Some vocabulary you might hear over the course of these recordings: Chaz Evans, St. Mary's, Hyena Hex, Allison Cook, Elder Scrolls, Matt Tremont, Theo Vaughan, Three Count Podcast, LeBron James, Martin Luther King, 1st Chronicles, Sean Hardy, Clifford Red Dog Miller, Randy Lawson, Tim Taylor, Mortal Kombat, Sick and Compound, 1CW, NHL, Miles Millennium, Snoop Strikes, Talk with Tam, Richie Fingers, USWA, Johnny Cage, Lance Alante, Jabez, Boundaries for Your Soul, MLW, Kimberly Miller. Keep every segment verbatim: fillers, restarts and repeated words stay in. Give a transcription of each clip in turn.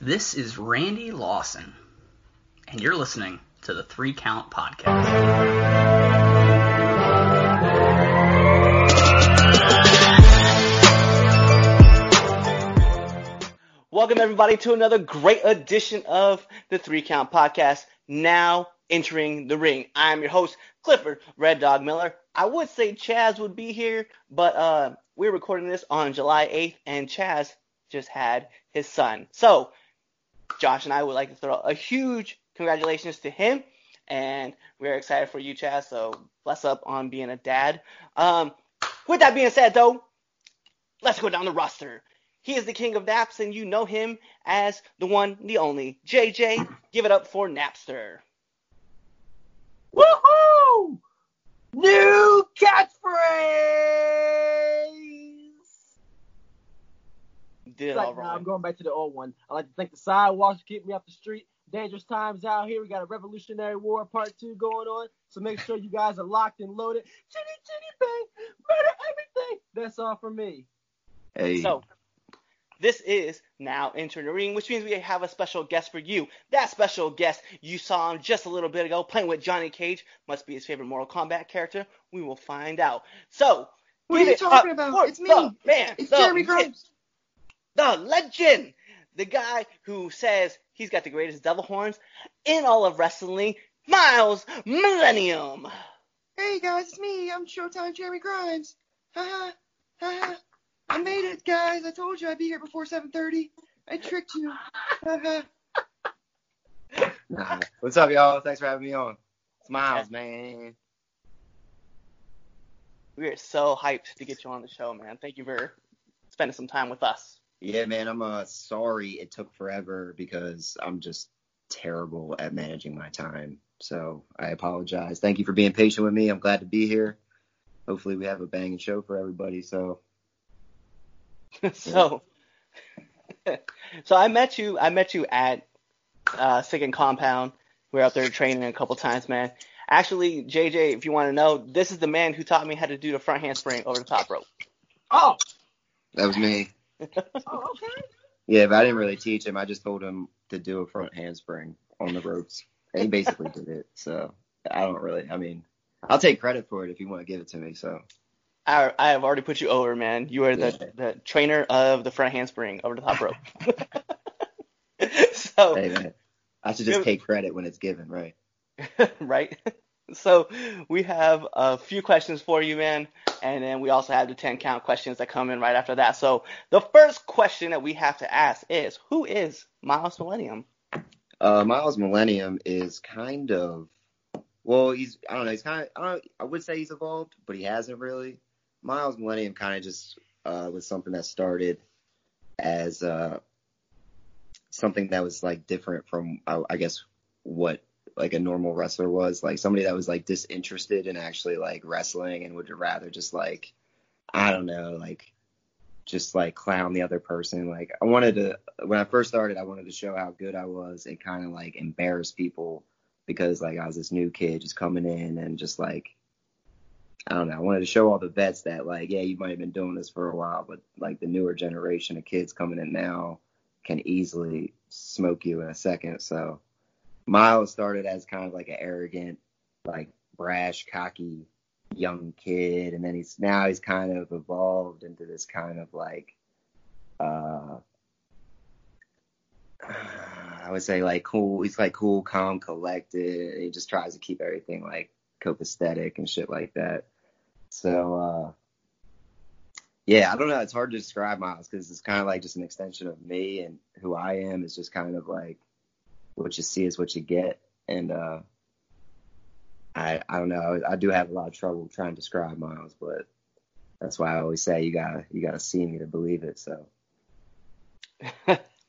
This is Randy Lawson, and you're listening to the Three Count Podcast. Welcome, everybody, to another great edition of the Three Count Podcast, now entering the ring. I'm your host, Clifford Red Dog Miller. I would say Chaz would be here, but uh, we're recording this on July eighth, and Chaz just had his son. So Josh and I would like to throw a huge congratulations to him, and we're excited for you, Chaz, so bless up on being a dad. Um, with that being said, though, let's go down the roster. He is the king of naps, and you know him as the one, the only, J J. Give it up for Napster. Woohoo! New catchphrase! Did it like, all wrong. Nah, I'm going back to the old one. I like to thank the sidewalks for keeping me off the street. Dangerous times out here. We got a Revolutionary War Part two going on, so make sure you guys are locked and loaded. Chitty, chitty, bang! Murder everything! That's all for me. Hey. So, this is Now Entering the Ring, which means we have a special guest for you. That special guest, you saw him just a little bit ago playing with Johnny Cage. Must be his favorite Mortal Kombat character. We will find out. So, what are you talking about? It's me. The man, it's the Jeremy Groves. The legend. The guy who says he's got the greatest devil horns in all of wrestling, Miles Millennium. Hey, guys, it's me. I'm Showtime Jeremy Grimes. Ha ha. Ha ha. I made it, guys. I told you I'd be here before seven thirty. I tricked you. What's up, y'all? Thanks for having me on. Smiles, man. We are so hyped to get you on the show, man. Thank you for spending some time with us. Yeah, man. I'm uh, sorry it took forever because I'm just terrible at managing my time. So I apologize. Thank you for being patient with me. I'm glad to be here. Hopefully we have a banging show for everybody, so... So, so I met you. I met you at uh, Sick and Compound. We were out there training a couple times, man. Actually, J J, if you want to know, this is the man who taught me how to do the front handspring over the top rope. Oh, that was me. Oh, okay. Yeah, but I didn't really teach him. I just told him to do a front handspring on the ropes, and he basically did it. So I don't really. I mean, I'll take credit for it if you want to give it to me. So. I, I have already put you over, man. You are the, the trainer of the front handspring over the top rope. So, hey, man. I should just take credit when it's given, right? Right? So we have a few questions for you, man. And then we also have the ten count questions that come in right after that. So the first question that we have to ask is, who is Miles Millennium? Uh, Miles Millennium is kind of, well, he's, I don't know, he's kind of, I, don't, I would say he's evolved, but he hasn't really. Miles Millennium kind of just uh, was something that started as uh, something that was, like, different from, I, I guess, what, like, a normal wrestler was. Like, somebody that was, like, disinterested in actually, like, wrestling and would rather just, like, I don't know, like, just, like, clown the other person. Like, I wanted to, when I first started, I wanted to show how good I was and kind of, like, embarrass people because, like, I was this new kid just coming in and just, like, I don't know. I wanted to show all the vets that, like, yeah, you might have been doing this for a while, but, like, the newer generation of kids coming in now can easily smoke you in a second. So Miles started as kind of, like, an arrogant, like, brash, cocky young kid. And then he's now he's kind of evolved into this kind of, like, uh, I would say, like, cool. He's, like, cool, calm, collected. He just tries to keep everything, like, copacetic and shit like that. So, uh, yeah, I don't know. It's hard to describe Miles because it's kind of like just an extension of me and who I am. It's just kind of like what you see is what you get. And uh, I I don't know. I, I do have a lot of trouble trying to describe Miles, but that's why I always say you gotta you gotta see me to believe it. So.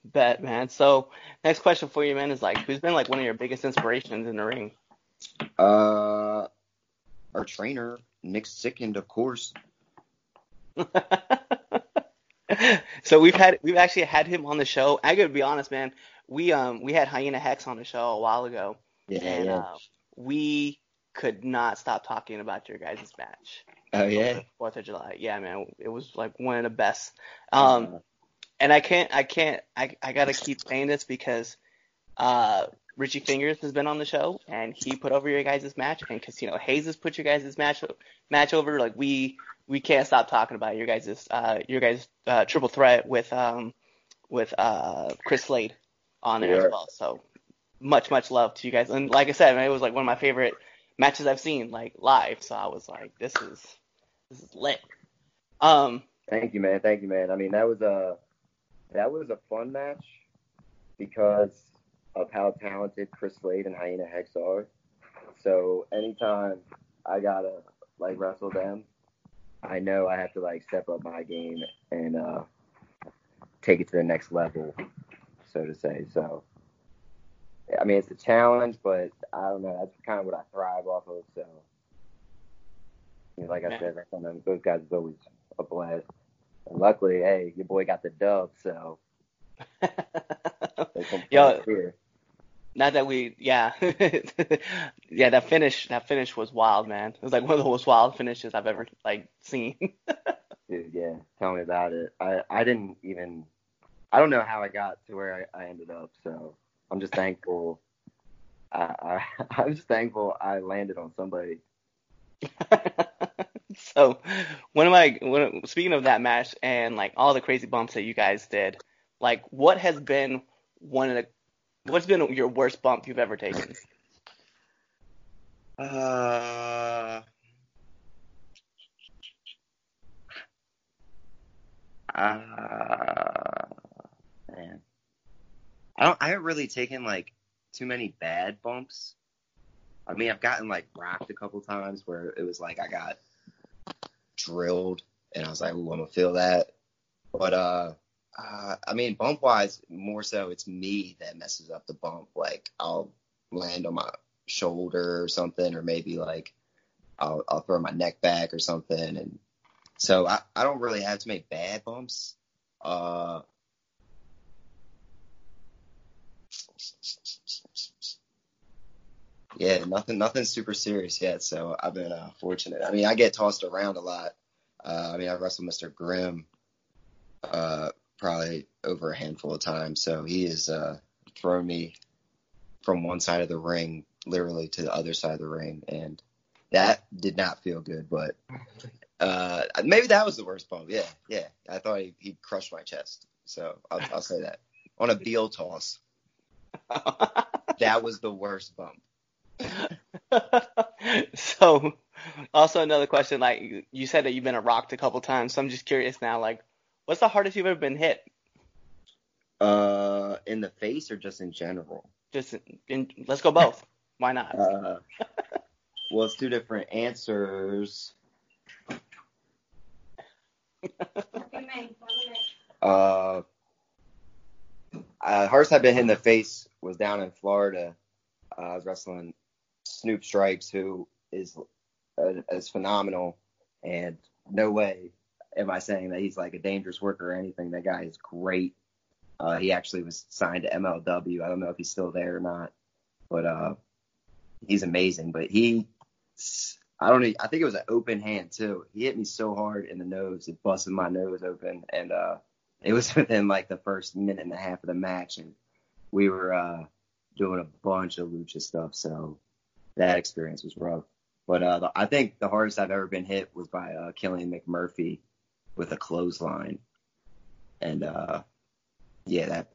Bet, man. So next question for you, man, is like who's been like one of your biggest inspirations in the ring? Uh, our trainer, Nick Sickened, of course. So we've had we've actually had him on the show. I gotta be honest, man. We um we had Hyena Hex on the show a while ago. Yeah. And yeah. Uh, we could not stop talking about your guys' match. Oh yeah. Fourth of July. Yeah, man. It was like one of the best. Um, uh, And I can't, I can't, I, I gotta keep saying this because uh, Richie Fingers has been on the show and he put over your guys' match, and Casino Hayes has put your guys' match match over. Like we we can't stop talking about your guys' uh, your guys' uh, triple threat with um with uh Chris Slade on there yeah. as well. So much much love to you guys. And like I said, man, it was like one of my favorite matches I've seen like live. So I was like, this is this is lit. Um. Thank you, man. Thank you, man. I mean, that was a that was a fun match because of how talented Chris Slade and Hyena Hex are. So anytime I gotta like wrestle them, I know I have to like step up my game and uh, take it to the next level, so to say. So I mean, it's a challenge, but I don't know. That's kind of what I thrive off of. So you know, like I said, wrestling those guys is always a blast. And luckily, hey, your boy got the dub, so. Yo, not that we, yeah, yeah, that finish, that finish was wild, man. It was like one of the most wild finishes I've ever like seen. Dude, yeah, tell me about it. I, I didn't even, I don't know how I got to where I, I ended up, so I'm just thankful. I, I I'm just thankful I landed on somebody. So, one of my when, speaking of that match and like all the crazy bumps that you guys did, like what has been one of the what's been your worst bump you've ever taken? Uh, uh man, I don't. I haven't really taken like too many bad bumps. I mean, I've gotten like rocked a couple times where it was like I got drilled and I was like, ooh, I'm gonna feel that. But uh, uh I mean, bump wise, more so it's me that messes up the bump. Like I'll land on my shoulder or something, or maybe like I'll, I'll throw my neck back or something. And so I, I don't really have to make bad bumps. Uh, Yeah, nothing, nothing super serious yet, so I've been uh, fortunate. I mean, I get tossed around a lot. Uh, I mean, I've wrestled Mister Grimm uh, probably over a handful of times, so he has uh, thrown me from one side of the ring literally to the other side of the ring, and that did not feel good, but uh, maybe that was the worst bump. Yeah, yeah, I thought he, he crushed my chest, so I'll, I'll say that. On a Beal toss, that was the worst bump. So also another question, like you said that you've been rocked a couple times, so I'm just curious now, like what's the hardest you've ever been hit uh in the face or just in general? Just in, in, let's go both. Why not? Uh, well, it's two different answers. uh, uh hardest I've been hit in the face was down in Florida. Uh, I was wrestling Snoop Strikes, who is uh, is phenomenal, and no way am I saying that he's like a dangerous worker or anything. That guy is great. Uh, he actually was signed to M L W. I don't know if he's still there or not, but uh, he's amazing. But he, I don't know, I think it was an open hand too. He hit me so hard in the nose, it busted my nose open, and uh, it was within like the first minute and a half of the match, and we were. Uh, doing a bunch of lucha stuff, so that experience was rough. But uh, the, I think the hardest I've ever been hit was by uh, Killian McMurphy with a clothesline, and uh, yeah, that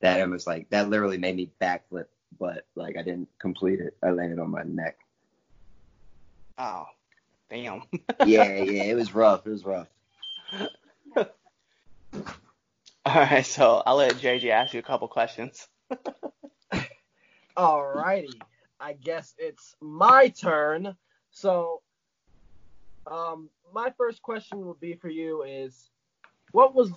that almost like that literally made me backflip, but like I didn't complete it. I landed on my neck. Oh, damn. yeah, yeah, it was rough. It was rough. All right, so I'll let J J ask you a couple questions. Alrighty, I guess it's my turn. So, um, my first question will be for you is, what was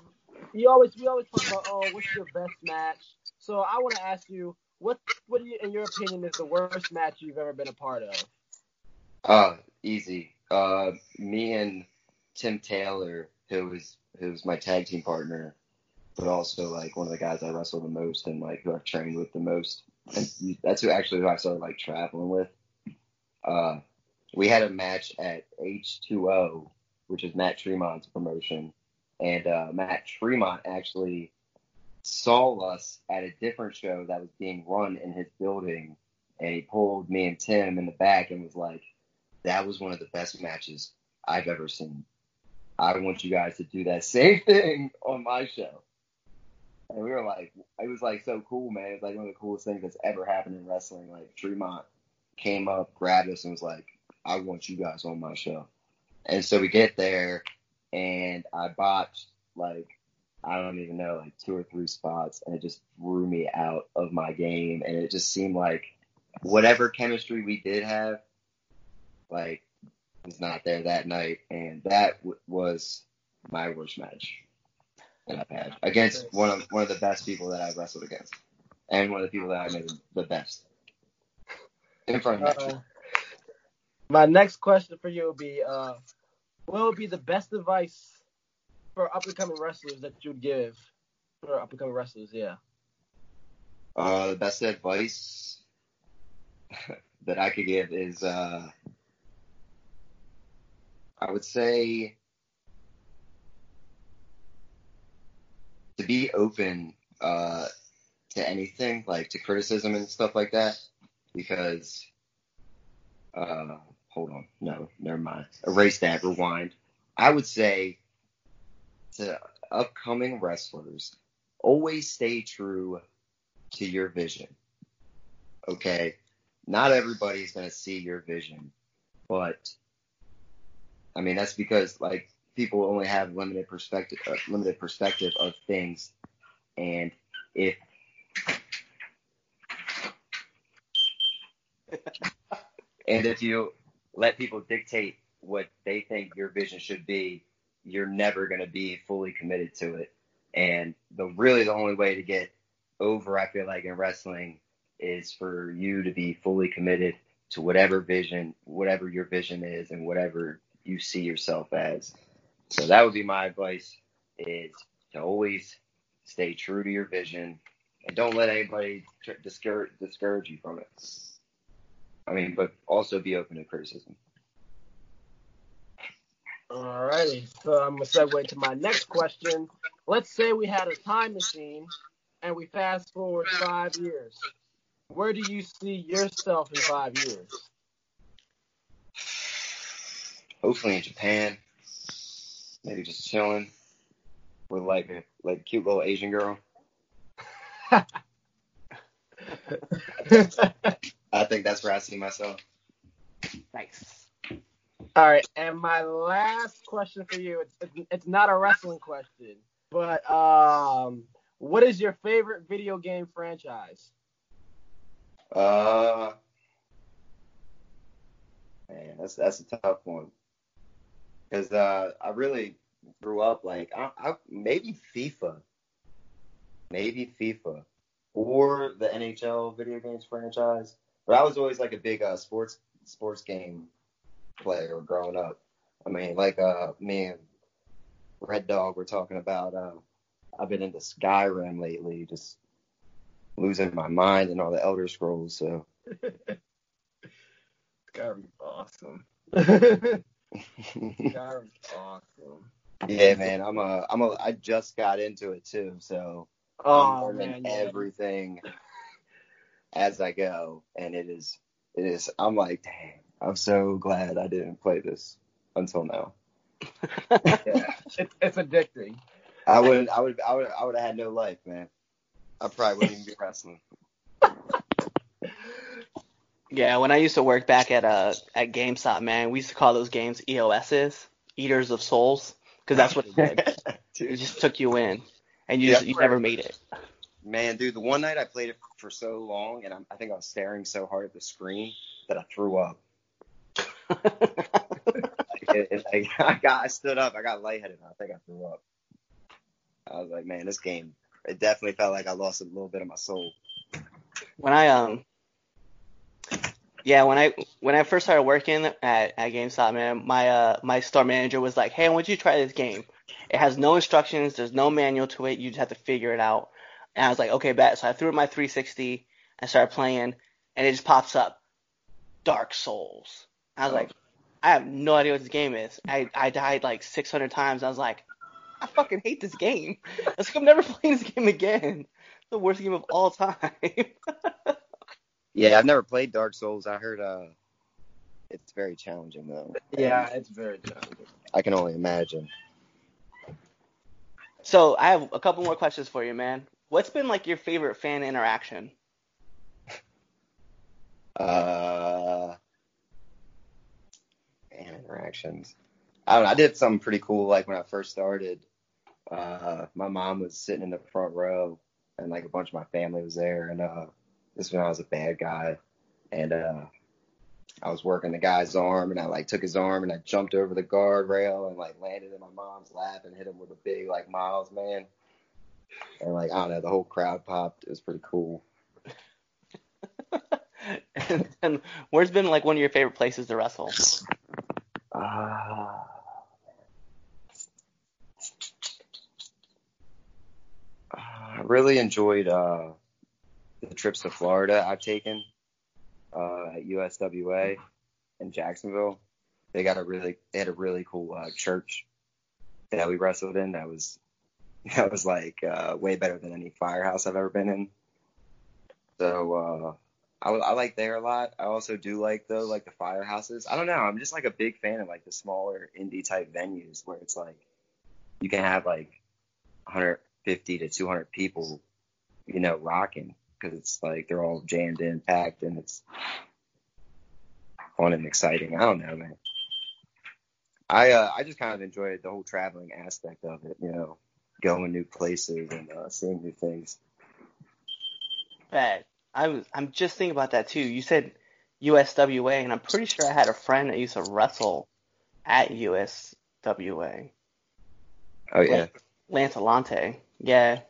you always we always talk about? Oh, what's your best match? So I want to ask you, what what do you, in your opinion, is the worst match you've ever been a part of? Uh, easy. Uh, me and Tim Taylor, who was who was my tag team partner, but also like one of the guys I wrestle the most and like who I've trained with the most. And that's who actually who I started like traveling with. Uh, we had a match at H two O, which is Matt Tremont's promotion, and uh, Matt Tremont actually saw us at a different show that was being run in his building, and he pulled me and Tim in the back and was like, that was one of the best matches I've ever seen. I want you guys to do that same thing on my show. And we were like, it was like so cool, man. It was like one of the coolest things that's ever happened in wrestling. Like, Tremont came up, grabbed us, and was like, I want you guys on my show. And so we get there, and I botched, like, I don't even know, like two or three spots, and it just threw me out of my game. And it just seemed like whatever chemistry we did have, like, was not there that night. And that w- was my worst match that I've had against one of one of the best people that I've wrestled against, and one of the people that I made the best in front of me. Uh, my next question for you would be, uh, what would be the best advice for up-and-coming wrestlers that you'd give for up-and-coming wrestlers? Yeah. Uh, the best advice that I could give is, uh, I would say to be open uh, to anything, like to criticism and stuff like that, because, uh, hold on, no, never mind, erase that, rewind. I would say to upcoming wrestlers, always stay true to your vision, okay? Not everybody's going to see your vision, but, I mean, that's because, like, people only have limited perspective, uh, limited perspective of things, and if and if you let people dictate what they think your vision should be, you're never going to be fully committed to it. And the really the only way to get over, I feel like, in wrestling is for you to be fully committed to whatever vision, whatever your vision is, and whatever you see yourself as. So that would be my advice, is to always stay true to your vision and don't let anybody tr- discourage, discourage you from it. I mean, but also be open to criticism. All righty. So I'm going to segue to my next question. Let's say we had a time machine and we fast forward five years. Where do you see yourself in five years? Hopefully in Japan. Maybe just chilling with like a like cute little Asian girl. I think that's where I see myself. Nice. All right, and my last question for you, it's, it's not a wrestling question, but um, what is your favorite video game franchise? Uh, man, that's that's a tough one. Because uh, I really grew up, like, I, I, maybe FIFA. Maybe FIFA. Or the N H L video games franchise. But I was always, like, a big uh, sports sports game player growing up. I mean, like, uh, me and Red Dog were talking about, uh, I've been into Skyrim lately, just losing my mind and all the Elder Scrolls, so. Skyrim's awesome. Skyrim's awesome. Yeah, man, I'm a, I'm a, I just got into it too, so oh, I'm learning man, everything yeah. as I go, and it is, it is. I'm like, dang, I'm so glad I didn't play this until now. Yeah. It's, it's addicting. I wouldn't, I would, I would, I would have had no life, man. I probably wouldn't even be wrestling. Yeah, when I used to work back at uh at GameStop, man, we used to call those games E O S's, Eaters of Souls, because that's what it did. It just took you in, and you yep. just, you never made it. Man, dude, the one night I played it for so long, and I'm, I think I was staring so hard at the screen that I threw up. it, it, like, I got, I stood up, I got lightheaded, and I think I threw up. I was like, man, this game, it definitely felt like I lost a little bit of my soul. When I um. Yeah, when I when I first started working at, at GameStop, man, my uh, my store manager was like, "Hey, I want you to try this game. It has no instructions. There's no manual to it. You just have to figure it out." And I was like, "Okay, bet." So I threw my three sixty and started playing, and it just pops up, Dark Souls. I was oh. like, "I have no idea what this game is." I I died like six hundred times. I was like, I fucking hate this game. I was like, I'm never playing this game again. It's the worst game of all time. Yeah, I've never played Dark Souls. I heard uh, it's very challenging, though. Yeah, it's very challenging. I can only imagine. So I have a couple more questions for you, man. What's been, like, your favorite fan interaction? Uh, fan interactions. I don't know. I did something pretty cool, like, when I first started. Uh, my mom was sitting in the front row, and, like, a bunch of my family was there, and uh, this was when I was a bad guy, and uh, I was working the guy's arm, and I, like, took his arm, and I jumped over the guardrail and, like, landed in my mom's lap and hit him with a big, like, Miles, man. And, like, I don't know, the whole crowd popped. It was pretty cool. and, and where's been, like, one of your favorite places to wrestle? Ah. Uh, I really enjoyed uh, the trips to Florida I've taken uh, at U S W A in Jacksonville. They got a really, they had a really cool uh, church that we wrestled in. That was, that was like uh, way better than any firehouse I've ever been in. So uh, I, I like there a lot. I also do like though, like the firehouses. I don't know. I'm just like a big fan of like the smaller indie type venues where it's like you can have like one hundred fifty to two hundred people, you know, rocking, because it's like they're all jammed in, packed, and it's fun and exciting. I don't know, man. I uh, I just kind of enjoyed the whole traveling aspect of it, you know, going new places and uh, seeing new things. Bad. I was I'm just thinking about that too. You said U S W A, and I'm pretty sure I had a friend that used to wrestle at U S W A. Oh yeah. Like, Lance Alante, yeah,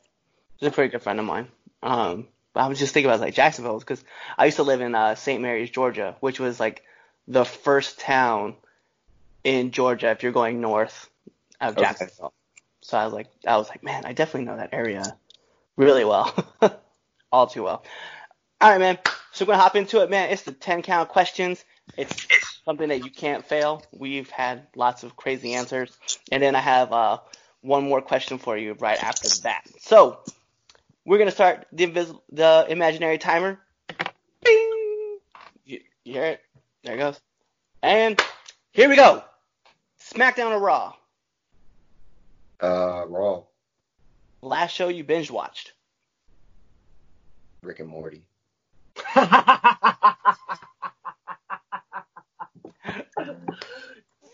he's a pretty good friend of mine. Um, but I was just thinking about like Jacksonville, because I used to live in uh, Saint Mary's, Georgia, which was like the first town in Georgia if you're going north of Jacksonville. Okay. So I was like, I was like, man, I definitely know that area really well, all too well. All right, man. So we're gonna hop into it, man. It's the ten count questions. It's something that you can't fail. We've had lots of crazy answers, and then I have uh. one more question for you right after that. So we're going to start the invis- the imaginary timer. Bing! You, you hear it? There it goes. And here we go. SmackDown or Raw? Uh, Raw. Last show you binge watched? Rick and Morty.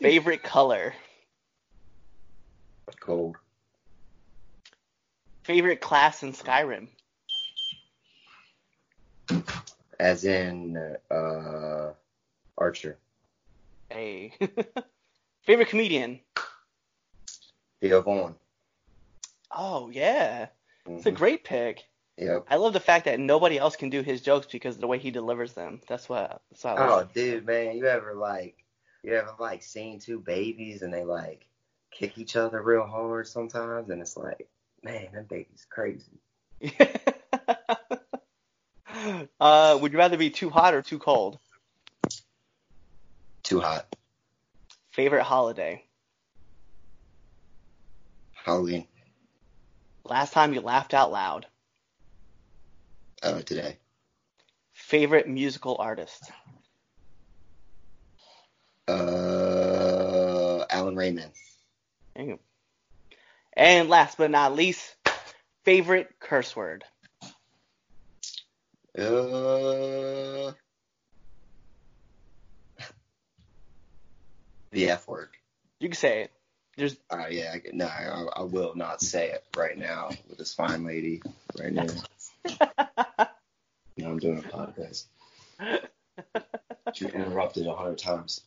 Favorite color? Cold. Favorite class in Skyrim? As in uh, Archer. Hey. Favorite comedian? Theo Vaughan. Oh yeah, mm-hmm. It's a great pick. Yep. I love the fact that nobody else can do his jokes because of the way he delivers them. That's what. That's what I love. Oh dude, man, you ever like you ever like seen two babies and they like kick each other real hard sometimes, and it's like, man, that baby's crazy. uh, would you rather be too hot or too cold? Too hot. Favorite holiday? Halloween. Last time you laughed out loud? Uh, today. Favorite musical artist? Uh, Alan Raymond. And last but not least, favorite curse word? Uh, the F word. You can say it. There's. Uh, yeah, I, no, I, I will not say it right now with this fine lady right now. No, I'm doing a podcast. She interrupted a hundred times.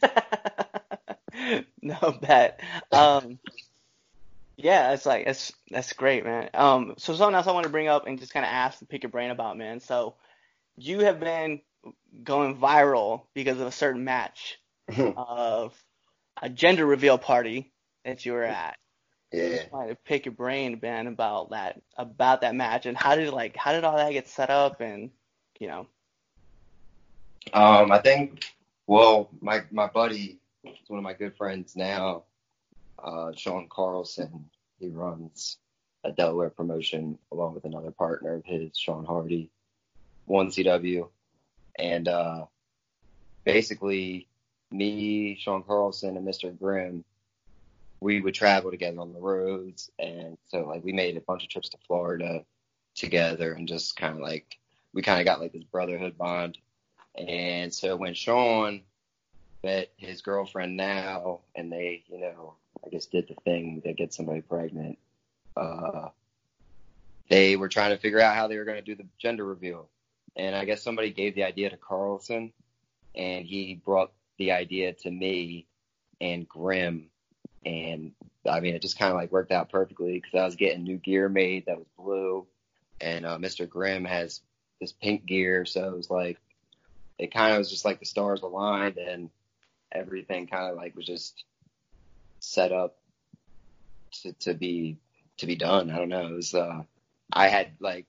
Sorry. No bet. Um, yeah, it's like it's that's great, man. Um, so something else I want to bring up and just kind of ask and pick your brain about, man. So you have been going viral because of a certain match of a gender reveal party that you were at. Yeah. Just trying to pick your brain, Ben, about that about that match and how did like how did all that get set up and you know. Um, I think well, my my buddy. He's one of my good friends now. uh, Sean Carlson. He runs a Delaware promotion along with another partner of his, Sean Hardy, one C W. And uh, basically, me, Sean Carlson, and Mister Grimm, we would travel together on the roads. And so, like, we made a bunch of trips to Florida together and just kind of, like, we kind of got, like, this brotherhood bond. And so when Sean met his girlfriend now and they, you know, I guess did the thing that gets somebody pregnant, uh, they were trying to figure out how they were going to do the gender reveal. And I guess somebody gave the idea to Carlson, and he brought the idea to me and Grimm. And, I mean, it just kind of, like, worked out perfectly because I was getting new gear made that was blue, and uh, Mister Grimm has this pink gear, so it was, like, it kind of was just, like, the stars aligned, and everything kind of, like, was just set up to, to be to be done. I don't know. It was, uh, I had, like,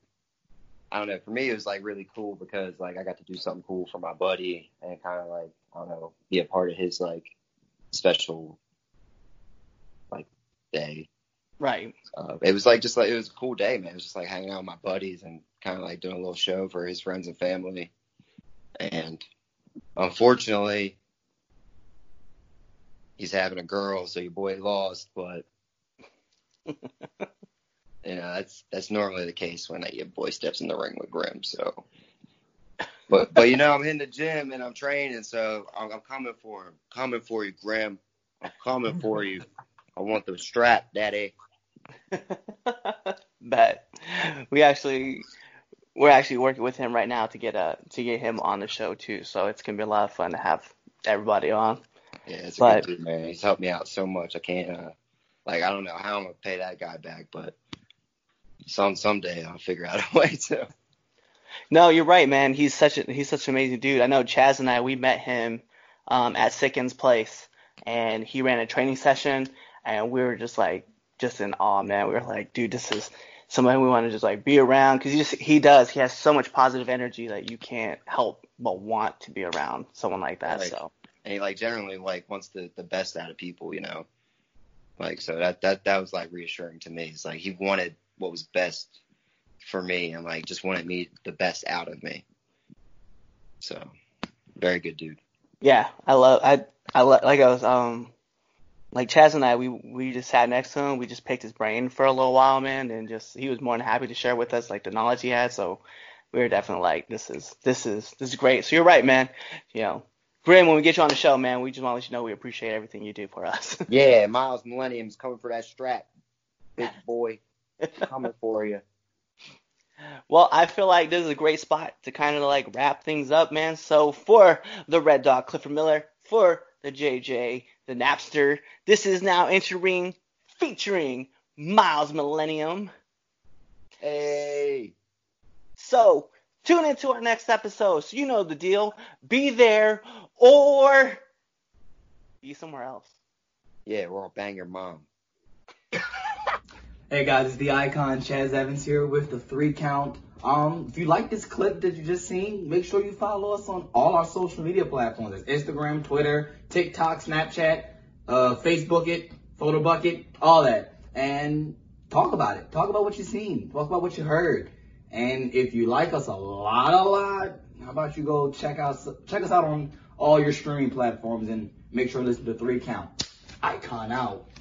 I don't know. For me, it was, like, really cool because, like, I got to do something cool for my buddy and kind of, like, I don't know, be a part of his, like, special, like, day. Right. Uh, it was, like, just, like, it was a cool day, man. It was just, like, hanging out with my buddies and kind of, like, doing a little show for his friends and family. And unfortunately, he's having a girl, so your boy lost, but... You know, that's that's normally the case when your boy steps in the ring with Grimm. So, but but you know, I'm in the gym and I'm training, so I'm, I'm coming for him, coming for you, Grimm. I'm coming for you. I want the strap, Daddy. Bet we actually we're actually working with him right now to get a to get him on the show too. So it's gonna be a lot of fun to have everybody on. Yeah, it's but, a good dude, man. He's helped me out so much. I can't uh, like I don't know how I'm gonna pay that guy back, but. Some someday I'll figure out a way to. No, you're right, man. He's such a, he's such an amazing dude. I know Chaz and I we met him um, at Sickened's place, and he ran a training session, and we were just like just in awe, man. We were like, dude, this is somebody we want to just like be around because he just he does he has so much positive energy that you can't help but want to be around someone like that. Like, so and he like generally like wants the, the best out of people, you know. Like so that that that was like reassuring to me. It's like he wanted what was best for me and like just wanted me the best out of me. So very good dude. Yeah. I love, I, I lo- like I was, um, like Chaz and I, we, we just sat next to him. We just picked his brain for a little while, man. And just, he was more than happy to share with us like the knowledge he had. So we were definitely like, this is, this is, this is great. So you're right, man. You know, Grimm, when we get you on the show, man, we just want to let you know, we appreciate everything you do for us. Yeah. Miles Millennium's coming for that strap. Big boy. Coming for you. Well, I feel like this is a great spot to kind of like wrap things up, man. So for the Red Dog, Clifford Miller, for the J J, the Napster, this is now entering featuring Miles Millennium. Hey. So tune into our next episode. So you know the deal. Be there or be somewhere else. Yeah, we're all bang your mom. Hey guys, it's the icon Chaz Evans here with the Three Count. Um, if you like this clip that you just seen, make sure you follow us on all our social media platforms. It's Instagram, Twitter, TikTok, Snapchat, uh, Facebook it, Photo Bucket, all that. And talk about it. Talk about what you seen. Talk about what you heard. And if you like us a lot, a lot, how about you go check out, check us out on all your streaming platforms and make sure to listen to Three Count. Icon out.